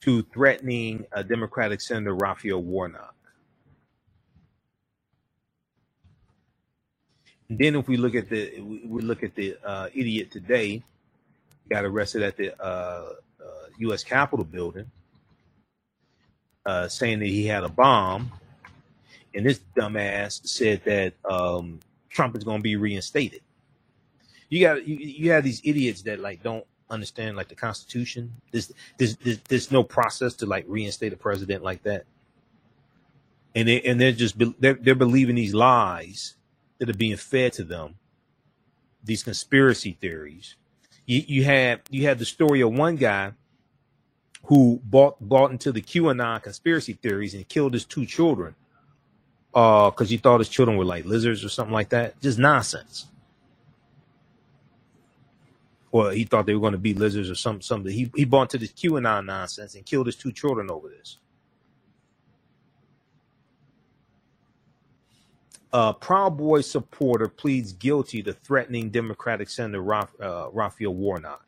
to threatening a Democratic Senator Raphael Warnock. And then, if we look at the we look at the uh, idiot today, got arrested at the uh, uh, U S Capitol building, uh, saying that he had a bomb, and this dumbass said that um, Trump is going to be reinstated. You got you, you have these idiots that like don't understand like the Constitution. There's, there's there's there's no process to like reinstate a president like that, and they, and they're just they're, they're believing these lies that are being fed to them, these conspiracy theories. You you have you have the story of one guy who bought bought into the QAnon conspiracy theories and killed his two children, uh, because he thought his children were like lizards or something like that. Just nonsense. or he thought they were going to be lizards or some something. He he bought into this QAnon nonsense and killed his two children over this. Uh, Proud Boys supporter pleads guilty to threatening Democratic Senator Raph, uh, Raphael Warnock.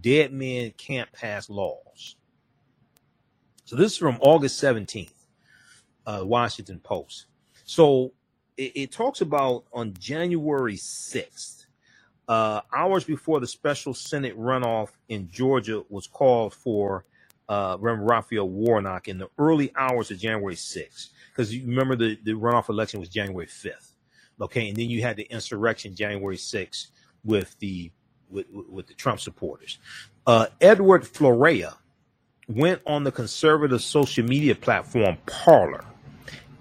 Dead men can't pass laws. So this is from August seventeenth, uh, Washington Post. So it, it talks about on January sixth, uh, hours before the special Senate runoff in Georgia was called for, uh, remember Raphael Warnock in the early hours of January sixth. Because you remember the, the runoff election was January fifth, okay, and then you had the insurrection January sixth with the with, with the Trump supporters. Uh, Edward Florea went on the conservative social media platform Parler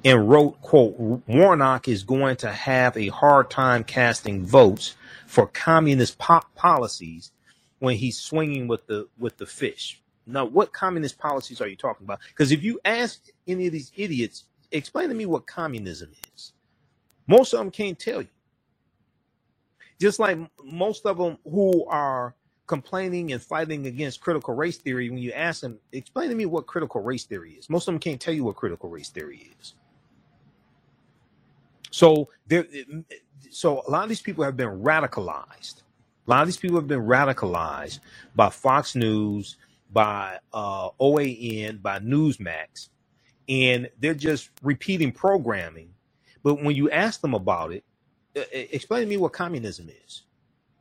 and wrote, "quote Warnock is going to have a hard time casting votes for communist pop policies when he's swinging with the with the fish." Now, what communist policies are you talking about? Because if you ask any of these idiots, explain to me what communism is, most of them can't tell you. Just like most of them who are complaining and fighting against critical race theory, when you ask them, explain to me what critical race theory is, most of them can't tell you what critical race theory is. So there, so a lot of these people have been radicalized. A lot of these people have been radicalized by Fox News, by uh, O A N, by Newsmax. And they're just repeating programming. But when you ask them about it, explain to me what communism is,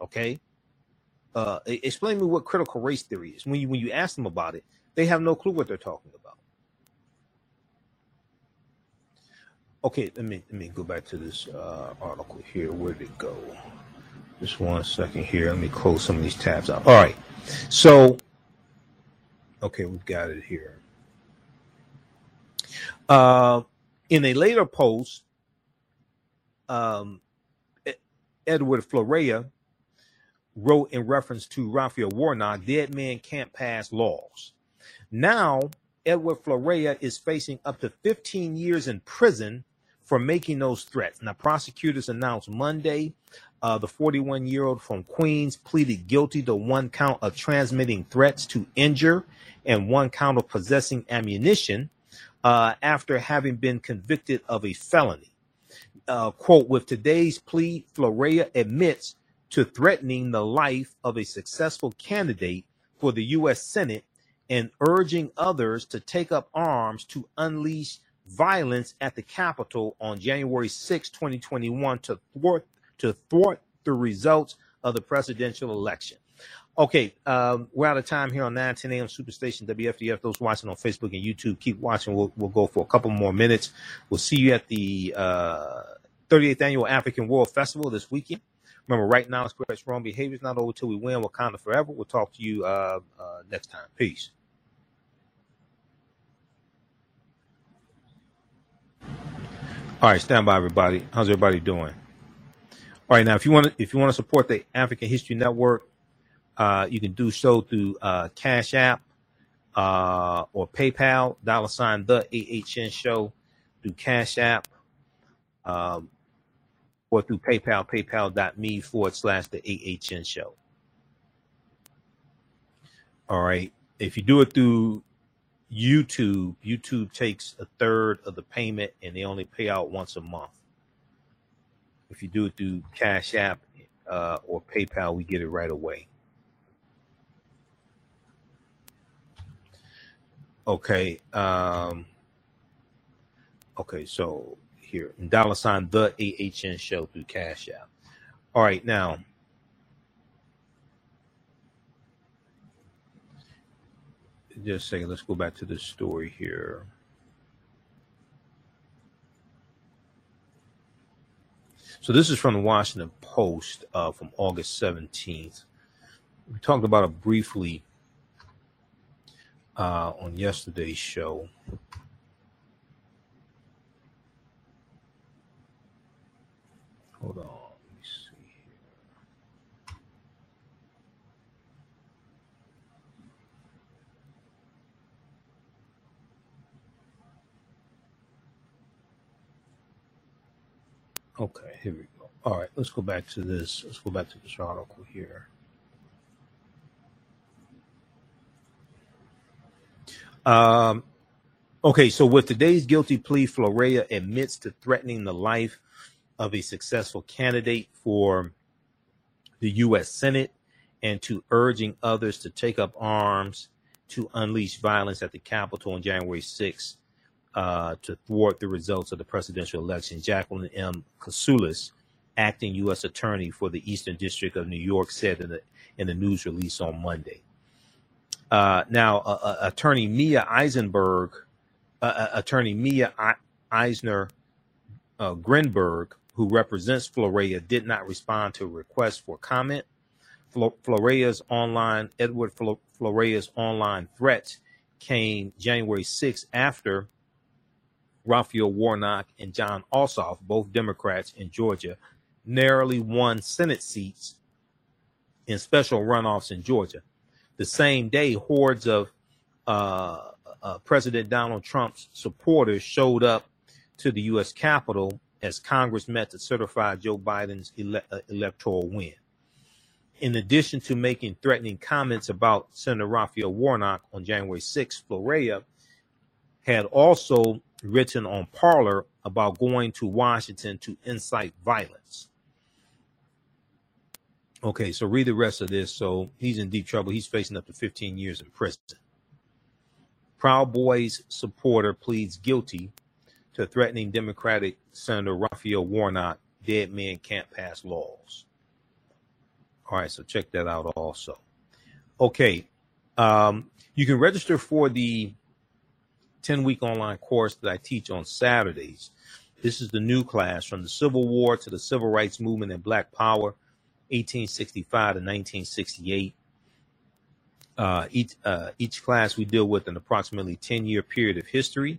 okay? Uh, explain to me what critical race theory is. When you, when you ask them about it, they have no clue what they're talking about. Okay, let me, let me go back to this uh, article here. Where did it go? Just one second here. Let me close some of these tabs out. All right. So, okay, we've got it here. Uh, in a later post, um, Edward Florea wrote in reference to Raphael Warnock, dead men can't pass laws. Now, Edward Florea is facing up to fifteen years in prison for making those threats. Now, prosecutors announced Monday uh, the forty-one-year-old from Queens pleaded guilty to one count of transmitting threats to injure and one count of possessing ammunition. Uh, after having been convicted of a felony. Uh, quote, with today's plea, Florea admits to threatening the life of a successful candidate for the U S Senate and urging others to take up arms to unleash violence at the Capitol on January sixth, twenty twenty-one to thwart, to thwart the results of the presidential election. Okay, um, we're out of time here on nine ten A M Superstation W F D F. Those watching on Facebook and YouTube, keep watching. We'll, we'll go for a couple more minutes. We'll see you at the uh, thirty-eighth Annual African World Festival this weekend. Remember, right now it's correct wrong behavior. It's not over till we win. Wakanda forever. We'll talk to you uh, uh, next time. Peace. All right, stand by, everybody. How's everybody doing? All right, now if you want to, if you want to support the African History Network. Uh, you can do so through uh, Cash App uh, or PayPal, dollar sign the A H N show, through Cash App um, or through PayPal, paypal.me forward slash the AHN show. All right. If you do it through YouTube, YouTube takes a third of the payment and they only pay out once a month. If you do it through Cash App uh, or PayPal, we get it right away. Okay. Um, okay. So here, dollar sign the A H N show through Cash App. All right. Now, just a second. Let's go back to this story here. So this is from the Washington Post uh, from August seventeenth. We talked about it briefly Uh, on yesterday's show. Hold on, let me see here. Okay, here we go. All right, let's go back to this. Let's go back to this article here. Um, okay, so with today's guilty plea, Florea admits to threatening the life of a successful candidate for the U S Senate and to urging others to take up arms to unleash violence at the Capitol on January sixth uh, to thwart the results of the presidential election. Jacqueline M. Kasulis, acting U S attorney for the Eastern District of New York, said in the, in the news release on Monday. Uh, now, uh, uh, attorney Mia Eisenberg, uh, uh, attorney Mia I- Eisner uh, Grinberg, who represents Florea, did not respond to a request for comment. Flo- Florea's online, Edward Flo- Florea's online threats came January sixth after Raphael Warnock and John Ossoff, both Democrats in Georgia, narrowly won Senate seats in special runoffs in Georgia. The same day, hordes of uh, uh, President Donald Trump's supporters showed up to the U S Capitol as Congress met to certify Joe Biden's ele- uh, electoral win. In addition to making threatening comments about Senator Raphael Warnock on January sixth, Florea had also written on Parler about going to Washington to incite violence. Okay, so read the rest of this. So he's in deep trouble. He's facing up to fifteen years in prison. Proud Boys supporter pleads guilty to threatening Democratic Senator Raphael Warnock. Dead men can't pass laws. All right, so check that out also. Okay, um, you can register for the ten-week online course that I teach on Saturdays. This is the new class, From the Civil War to the Civil Rights Movement and Black Power, eighteen sixty-five to nineteen sixty-eight. Uh, each, uh, each class we deal with an approximately ten-year period of history.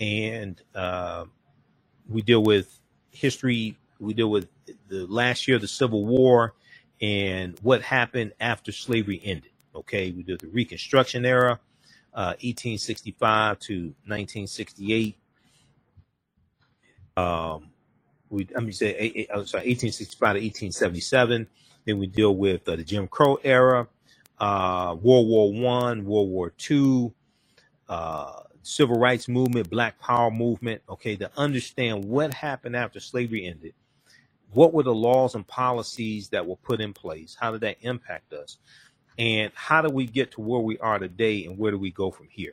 And uh, we deal with history. We deal with the last year of the Civil War and what happened after slavery ended. Okay, we did the Reconstruction era. Uh, eighteen sixty-five to nineteen sixty-eight. Um, we, I mean, say, I'm sorry, eighteen sixty-five to eighteen seventy-seven. Then we deal with uh, the Jim Crow era, uh, World War One, World War Two, uh, Civil Rights Movement, Black Power Movement. Okay, to understand what happened after slavery ended. What were the laws and policies that were put in place? How did that impact us? And how do we get to where we are today, and where do we go from here?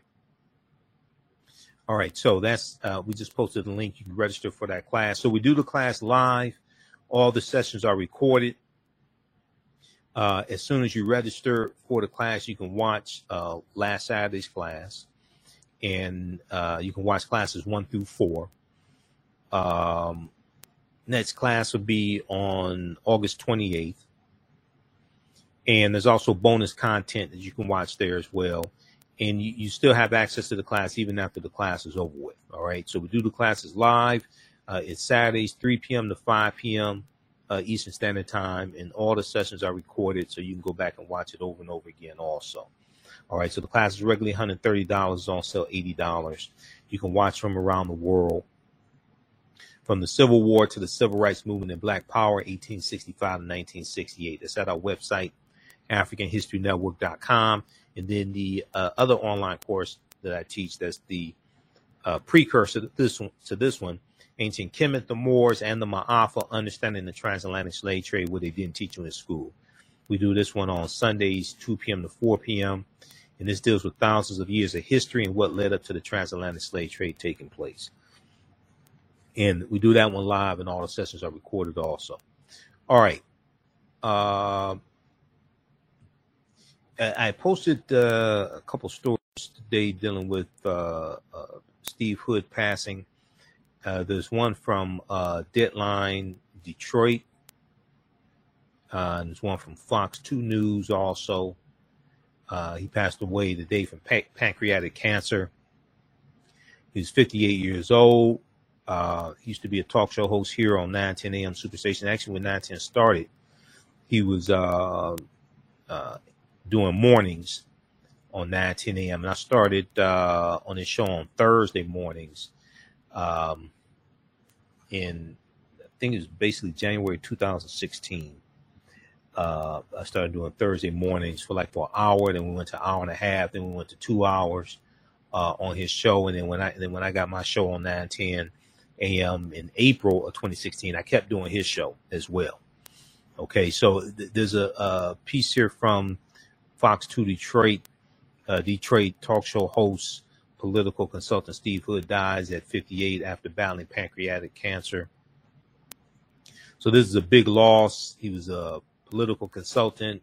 All right, so that's uh, we just posted the link. You can register for that class. So we do the class live. All the sessions are recorded. Uh, as soon as you register for the class, you can watch uh, last Saturday's class, and uh, you can watch classes one through four. Um, next class will be on August twenty-eighth. And there's also bonus content that you can watch there as well. And you, you still have access to the class even after the class is over with. All right. So we do the classes live. Uh, it's Saturdays, three p.m. to five p.m. Uh, Eastern Standard Time. And all the sessions are recorded, so you can go back and watch it over and over again also. All right. So the class is regularly one hundred thirty dollars, on sale eighty dollars. You can watch from around the world. From the Civil War to the Civil Rights Movement and Black Power, eighteen sixty-five to nineteen sixty-eight. That's at our website, African History Network dot com, and then the uh, other online course that I teach, that's the uh, precursor to this one, to this one, Ancient Kemet, the Moors, and the Ma'afa, Understanding the Transatlantic Slave Trade, where they didn't teach you in school. We do this one on Sundays, two p.m. to four p.m., and this deals with thousands of years of history and what led up to the transatlantic slave trade taking place. And we do that one live, and all the sessions are recorded also. All right. Uh, I posted uh, a couple stories today dealing with uh, uh, Steve Hood passing. Uh, there's one from uh, Deadline Detroit. Uh, and there's one from Fox two News also. Uh, he passed away today from pan- pancreatic cancer. He's fifty-eight years old. Uh, he used to be a talk show host here on nine ten a.m. Superstation. Actually, when nine ten started, he was... Uh, uh, doing mornings on nine ten a.m. And I started uh, on this show on Thursday mornings um, in, I think it was basically January twenty sixteen. uh, I started doing Thursday mornings for like for an hour. Then we went to an hour and a half. Then we went to two hours uh, on his show. And then when I then when I got my show on nine ten a m in April of twenty sixteen, I kept doing his show as well. Okay, so th there's a, a piece here from Fox two Detroit. Uh, Detroit talk show host, political consultant Steve Hood dies at fifty-eight after battling pancreatic cancer. So this is a big loss. He was a political consultant,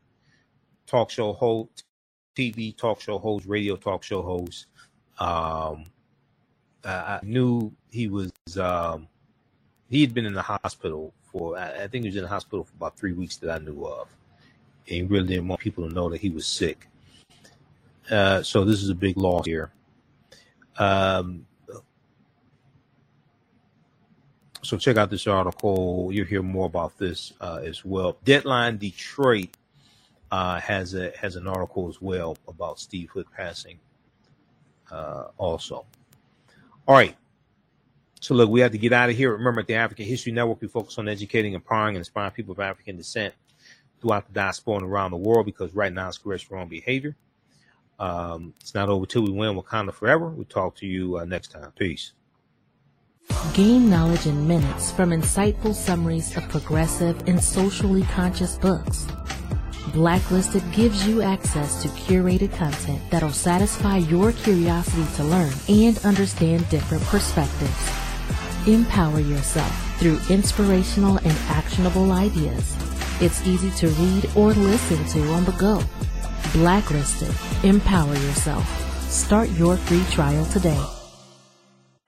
talk show host, T V talk show host, radio talk show host. Um, I knew he was, um, he had been in the hospital for, I think he was in the hospital for about three weeks that I knew of. And he really didn't want people to know that he was sick. Uh, so this is a big loss here. Um, so check out this article. You'll hear more about this uh, as well. Deadline Detroit uh, has a has an article as well about Steve Hood passing. Uh, also, all right. So look, we have to get out of here. Remember, at the African History Network, we focus on educating, empowering, and inspiring people of African descent throughout the diaspora and around the world. Because right now, it's correct wrong behavior. Um, it's not over till we win. Wakanda forever. We'll talk to you uh, next time. Peace. Gain knowledge in minutes from insightful summaries of progressive and socially conscious books. Blacklisted gives you access to curated content that'll satisfy your curiosity to learn and understand different perspectives. Empower yourself through inspirational and actionable ideas. It's easy to read or listen to on the go. Blacklisted. Empower yourself. Start your free trial today.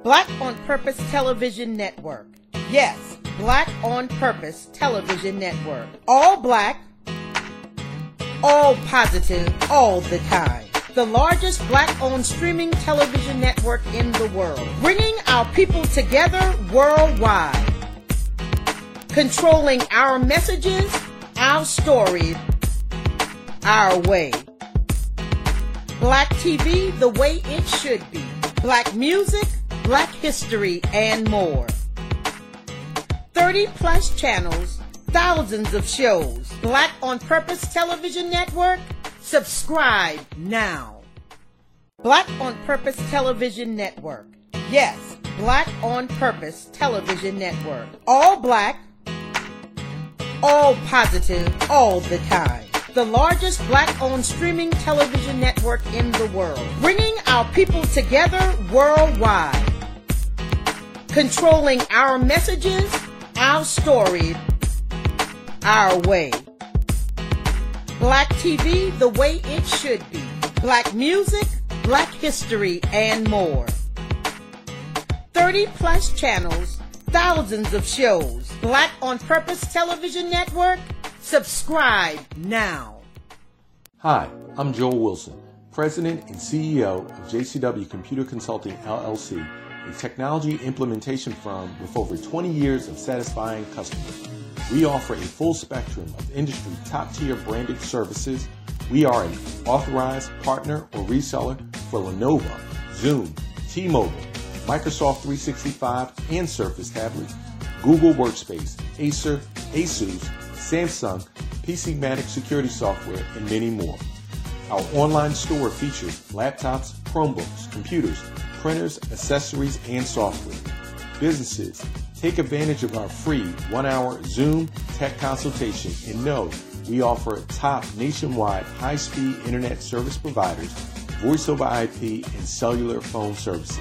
Black on Purpose Television Network. Yes, Black on Purpose Television Network. All black, all positive, all the time. The largest black-owned streaming television network in the world. Bringing our people together worldwide. Controlling our messages, our stories, our way. Black T V the way it should be. Black music, Black history, and more. thirty plus channels, thousands of shows. Black on Purpose Television Network. Subscribe now. Black on Purpose Television Network. Yes, Black on Purpose Television Network. All black, all positive, all the time. The largest black-owned streaming television network in the world. Bringing our people together worldwide. Controlling our messages, our stories, our way. Black T V the way it should be. Black music, Black history, and more. thirty plus channels, thousands of shows. Black on Purpose Television Network. Subscribe now. Hi, I'm Joel Wilson, President and C E O of J C W Computer Consulting, L L C, a technology implementation firm with over twenty years of satisfying customers. We offer a full spectrum of industry top-tier branded services. We are an authorized partner or reseller for Lenovo, Zoom, T-Mobile, Microsoft three sixty-five and Surface tablets, Google Workspace, Acer, Asus, Samsung, PCmatic security software, and many more. Our online store features laptops, Chromebooks, computers, printers, accessories, and software. Businesses, take advantage of our free one-hour Zoom tech consultation and know we offer top nationwide high-speed internet service providers, voice over I P, and cellular phone services.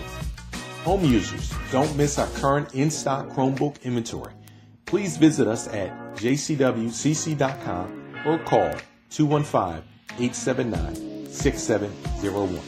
Home users, don't miss our current in-stock Chromebook inventory. Please visit us at J C W C C dot com or call two one five, eight seven nine, six seven zero one.